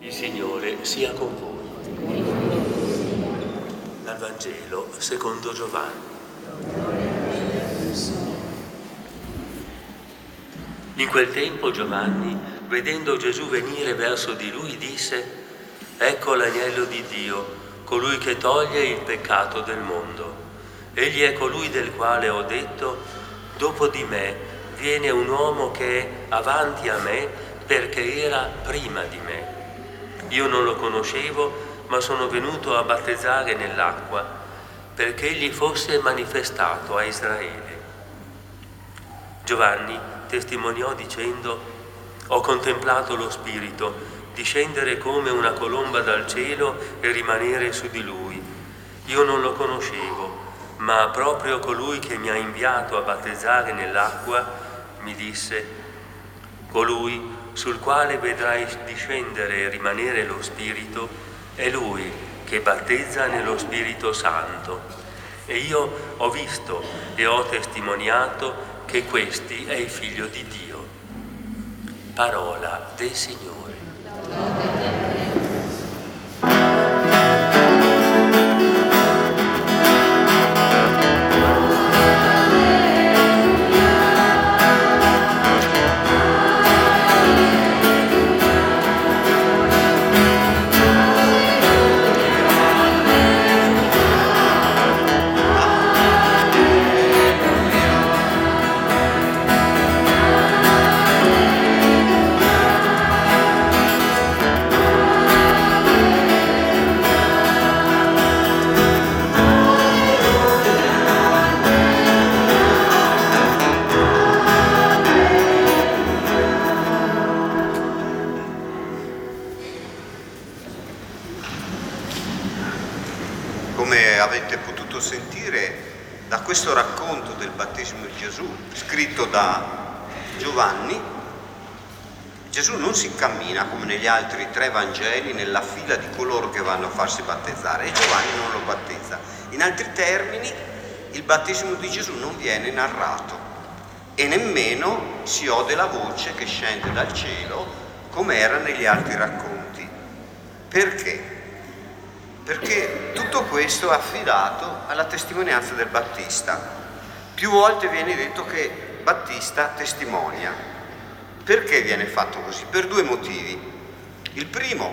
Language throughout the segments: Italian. Il Signore sia con voi. Dal Vangelo secondo Giovanni. In quel tempo Giovanni, vedendo Gesù venire verso di lui, disse: «Ecco l'agnello di Dio, colui che toglie il peccato del mondo. Egli è colui del quale ho detto: dopo di me viene un uomo che è avanti a me perché era prima di me. Io non lo conoscevo, ma sono venuto a battezzare nell'acqua, perché egli fosse manifestato a Israele». Giovanni testimoniò dicendo: «Ho contemplato lo Spirito discendere come una colomba dal cielo e rimanere su di lui. Io non lo conoscevo, ma proprio colui che mi ha inviato a battezzare nell'acqua mi disse: colui sul quale vedrai discendere e rimanere lo Spirito, è Lui che battezza nello Spirito Santo. E io ho visto e ho testimoniato che questi è il Figlio di Dio». Parola del Signore. Avete potuto sentire da questo racconto del battesimo di Gesù, scritto da Giovanni, Gesù non si cammina come negli altri tre Vangeli nella fila di coloro che vanno a farsi battezzare, e Giovanni non lo battezza. In altri termini, il battesimo di Gesù non viene narrato e nemmeno si ode la voce che scende dal cielo come era negli altri racconti. Perché? Perché tutto questo è affidato alla testimonianza del Battista. Più volte viene detto che Battista testimonia. Perché viene fatto così? Per due motivi. Il primo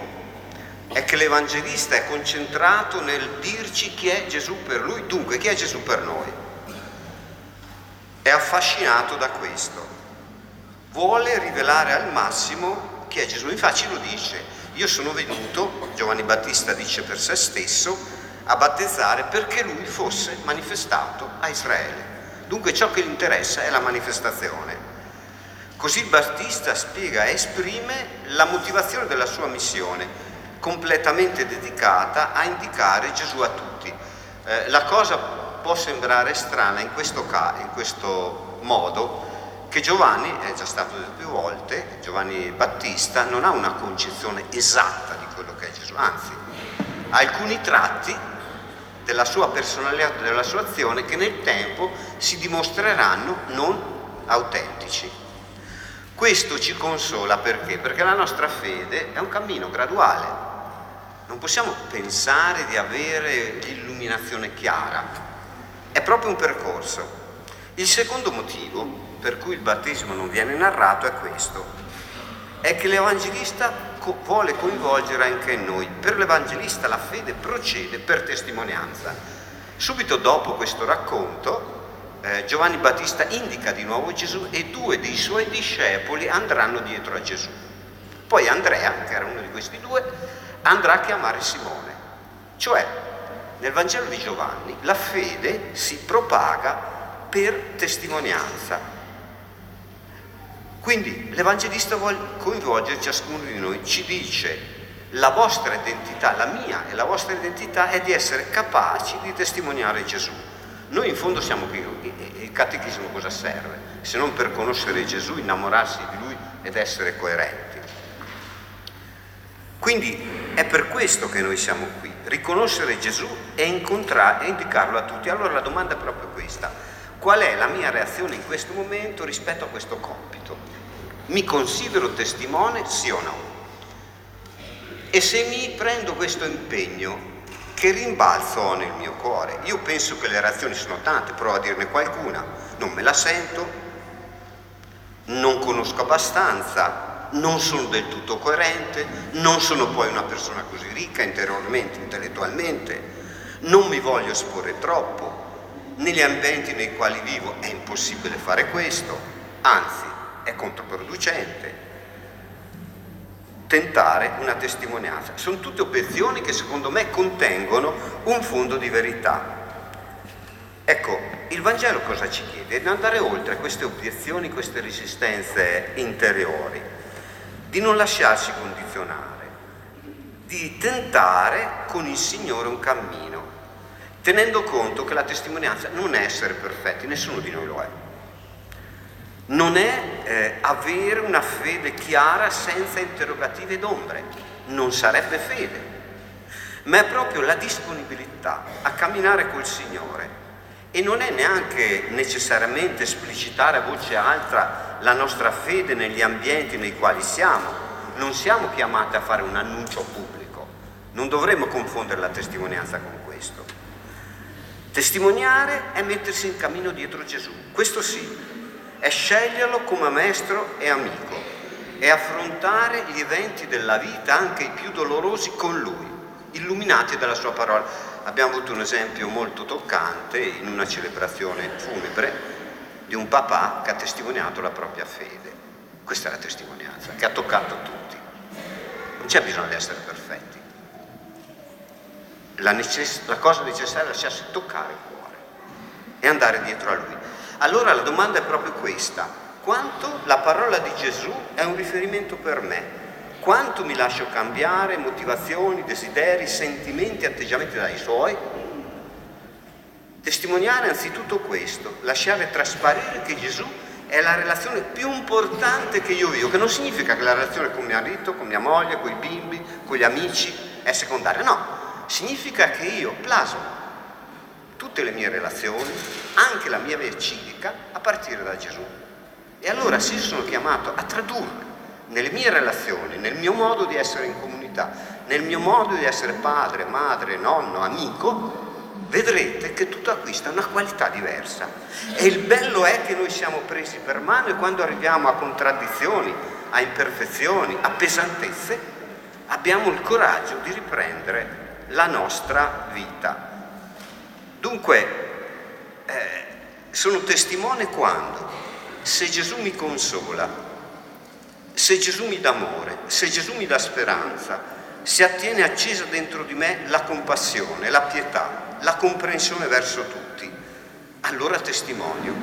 è che l'Evangelista è concentrato nel dirci chi è Gesù per lui, dunque chi è Gesù per noi. È affascinato da questo. Vuole rivelare al massimo chi è Gesù, infatti lo dice. Io sono venuto, Giovanni Battista dice per se stesso, a battezzare perché lui fosse manifestato a Israele. Dunque ciò che gli interessa è la manifestazione. Così il Battista spiega e esprime la motivazione della sua missione, completamente dedicata a indicare Gesù a tutti. La cosa può sembrare strana in questo modo, che Giovanni, è già stato detto più volte, Giovanni Battista non ha una concezione esatta di quello che è Gesù, anzi, ha alcuni tratti della sua personalità, della sua azione, che nel tempo si dimostreranno non autentici. Questo ci consola perché? Perché la nostra fede è un cammino graduale. Non possiamo pensare di avere l'illuminazione chiara, è proprio un percorso. Il secondo motivo per cui il battesimo non viene narrato è questo, è che l'Evangelista vuole coinvolgere anche noi. Per l'Evangelista la fede procede per testimonianza. Subito dopo questo racconto Giovanni Battista indica di nuovo Gesù e due dei suoi discepoli andranno dietro a Gesù. Poi Andrea, che era uno di questi due, andrà a chiamare Simone. Cioè, nel Vangelo di Giovanni la fede si propaga per testimonianza. Quindi l'Evangelista vuole coinvolgere ciascuno di noi, ci dice la vostra identità, la mia e la vostra identità è di essere capaci di testimoniare Gesù. Noi in fondo siamo qui, il catechismo cosa serve? Se non per conoscere Gesù, innamorarsi di Lui ed essere coerenti. Quindi è per questo che noi siamo qui, riconoscere Gesù e indicarlo a tutti. Allora la domanda è proprio questa. Qual è la mia reazione in questo momento rispetto a questo compito? Mi considero testimone, sì o no? E se mi prendo questo impegno, che rimbalzo ho nel mio cuore? Io penso che le reazioni sono tante, provo a dirne qualcuna. Non me la sento, non conosco abbastanza, non sono del tutto coerente, non sono poi una persona così ricca interiormente, intellettualmente, non mi voglio esporre troppo. Negli ambienti nei quali vivo è impossibile fare questo, anzi è controproducente tentare una testimonianza. Sono tutte obiezioni che secondo me contengono un fondo di verità. Ecco, il Vangelo cosa ci chiede? Di andare oltre queste obiezioni, queste resistenze interiori, di non lasciarsi condizionare, di tentare con il Signore un cammino, tenendo conto che la testimonianza non è essere perfetti, nessuno di noi lo è. Non è avere una fede chiara senza interrogativi ed ombre, non sarebbe fede, ma è proprio la disponibilità a camminare col Signore. E non è neanche necessariamente esplicitare a voce alta la nostra fede negli ambienti nei quali siamo. Non siamo chiamati a fare un annuncio pubblico, non dovremmo confondere la testimonianza con questo. Testimoniare è mettersi in cammino dietro Gesù, questo sì, è sceglierlo come maestro e amico, è affrontare gli eventi della vita, anche i più dolorosi, con Lui, illuminati dalla Sua parola. Abbiamo avuto un esempio molto toccante in una celebrazione funebre di un papà che ha testimoniato la propria fede. Questa è la testimonianza che ha toccato tutti. Non c'è bisogno di essere perfetti. La cosa necessaria è lasciarsi toccare il cuore e andare dietro a Lui. Allora la domanda è proprio questa: quanto la parola di Gesù è un riferimento per me? Quanto mi lascio cambiare motivazioni, desideri, sentimenti, atteggiamenti dai Suoi? Testimoniare anzitutto questo, lasciare trasparire che Gesù è la relazione più importante che io vivo, che non significa che la relazione con mio marito, con mia moglie, con i bimbi, con gli amici è secondaria, no. Significa che io plasmo tutte le mie relazioni, anche la mia vita civica, a partire da Gesù. E allora sì, sono chiamato a tradurre nelle mie relazioni, nel mio modo di essere in comunità, nel mio modo di essere padre, madre, nonno, amico. Vedrete che tutto acquista una qualità diversa. E il bello è che noi siamo presi per mano e quando arriviamo a contraddizioni, a imperfezioni, a pesantezze, abbiamo il coraggio di riprendere la nostra vita. Dunque, sono testimone quando? Se Gesù mi consola, se Gesù mi dà amore, se Gesù mi dà speranza, si attiene accesa dentro di me la compassione, la pietà, la comprensione verso tutti, allora testimonio.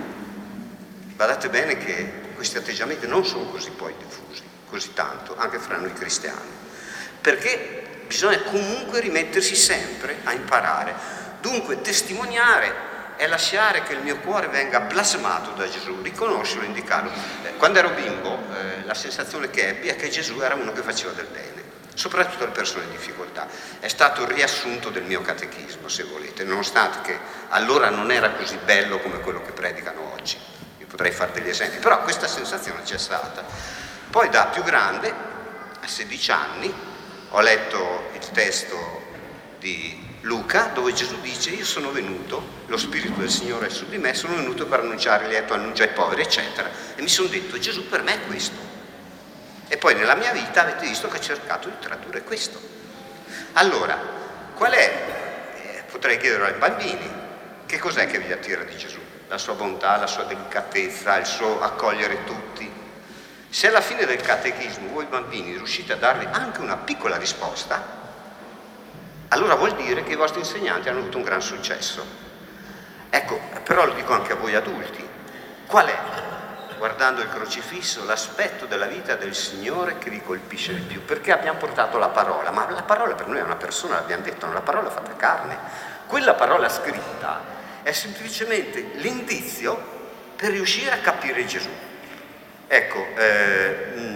Guardate bene che questi atteggiamenti non sono così poi diffusi, così tanto, anche fra noi cristiani, perché bisogna comunque rimettersi sempre a imparare. Dunque testimoniare è lasciare che il mio cuore venga plasmato da Gesù, riconoscerlo, indicarlo. Quando ero bimbo la sensazione che ebbi è che Gesù era uno che faceva del bene, soprattutto alle persone in difficoltà. È stato il riassunto del mio catechismo, se volete, nonostante che allora non era così bello come quello che predicano oggi. Io potrei fare degli esempi, però questa sensazione c'è stata. Poi da più grande, a 16 anni, ho letto il testo di Luca, dove Gesù dice: io sono venuto, lo Spirito del Signore è su di me, sono venuto per annunciare il lieto annuncio ai poveri, eccetera. E mi sono detto, Gesù per me è questo. E poi nella mia vita avete visto che ho cercato di tradurre questo. Allora, qual è? Potrei chiederlo ai bambini. Che cos'è che vi attira di Gesù? La sua bontà, la sua delicatezza, il suo accogliere tutti. Se alla fine del catechismo voi bambini riuscite a darvi anche una piccola risposta, allora vuol dire che i vostri insegnanti hanno avuto un gran successo. Ecco, però lo dico anche a voi adulti. Qual è? Guardando il crocifisso, l'aspetto della vita del Signore che vi colpisce di più, perché abbiamo portato la parola, ma la parola per noi è una persona, l'abbiamo detto, non la parola fatta carne. Quella parola scritta è semplicemente l'indizio per riuscire a capire Gesù. Ecco, e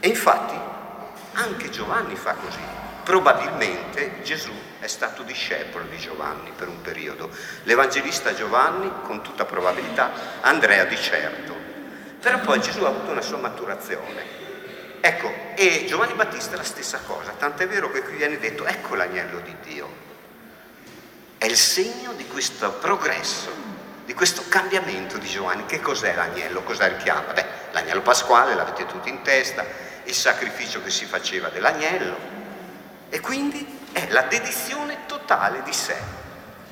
infatti anche Giovanni fa così. Probabilmente Gesù è stato discepolo di Giovanni per un periodo, l'evangelista Giovanni con tutta probabilità, Andrea di certo. Però poi Gesù ha avuto una sua maturazione. Ecco, e Giovanni Battista è la stessa cosa, tant'è vero che qui viene detto: ecco l'agnello di Dio. È il segno di questo progresso, di questo cambiamento di Giovanni. Che cos'è l'agnello? Cos'è il piano? Beh, l'agnello pasquale, l'avete tutti in testa, il sacrificio che si faceva dell'agnello, e quindi è la dedizione totale di sé.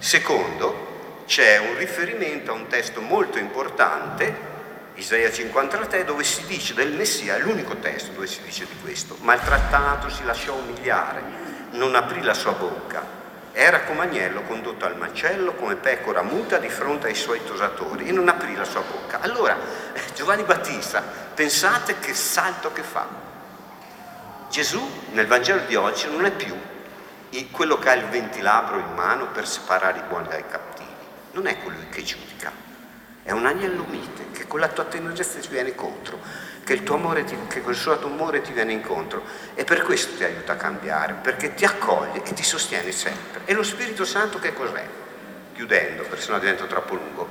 Secondo, c'è un riferimento a un testo molto importante, Isaia 53, dove si dice del Messia, è l'unico testo dove si dice di questo: maltrattato, si lasciò umiliare, non aprì la sua bocca, era come agnello condotto al macello, come pecora muta di fronte ai suoi tosatori, e non aprì la sua bocca. Allora, Giovanni Battista, pensate che salto che fa. Gesù nel Vangelo di oggi non è più quello che ha il ventilabro in mano per separare i buoni dai cattivi, non è colui che giudica, è un agnello mite che con la tua tenerezza ti viene incontro, che col suo amore ti viene incontro, e per questo ti aiuta a cambiare, perché ti accoglie e ti sostiene sempre. E lo Spirito Santo che cos'è? Chiudendo, perché sennò divento troppo lungo,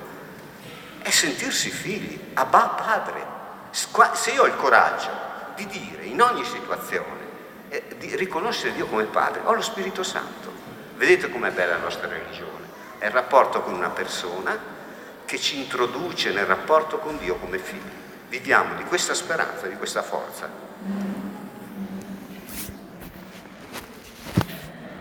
è sentirsi figli, abbà padre. Se io ho il coraggio di dire in ogni situazione, di riconoscere Dio come padre, ho lo Spirito Santo. Vedete com'è bella la nostra religione, è il rapporto con una persona che ci introduce nel rapporto con Dio come figli. Viviamo di questa speranza, di questa forza.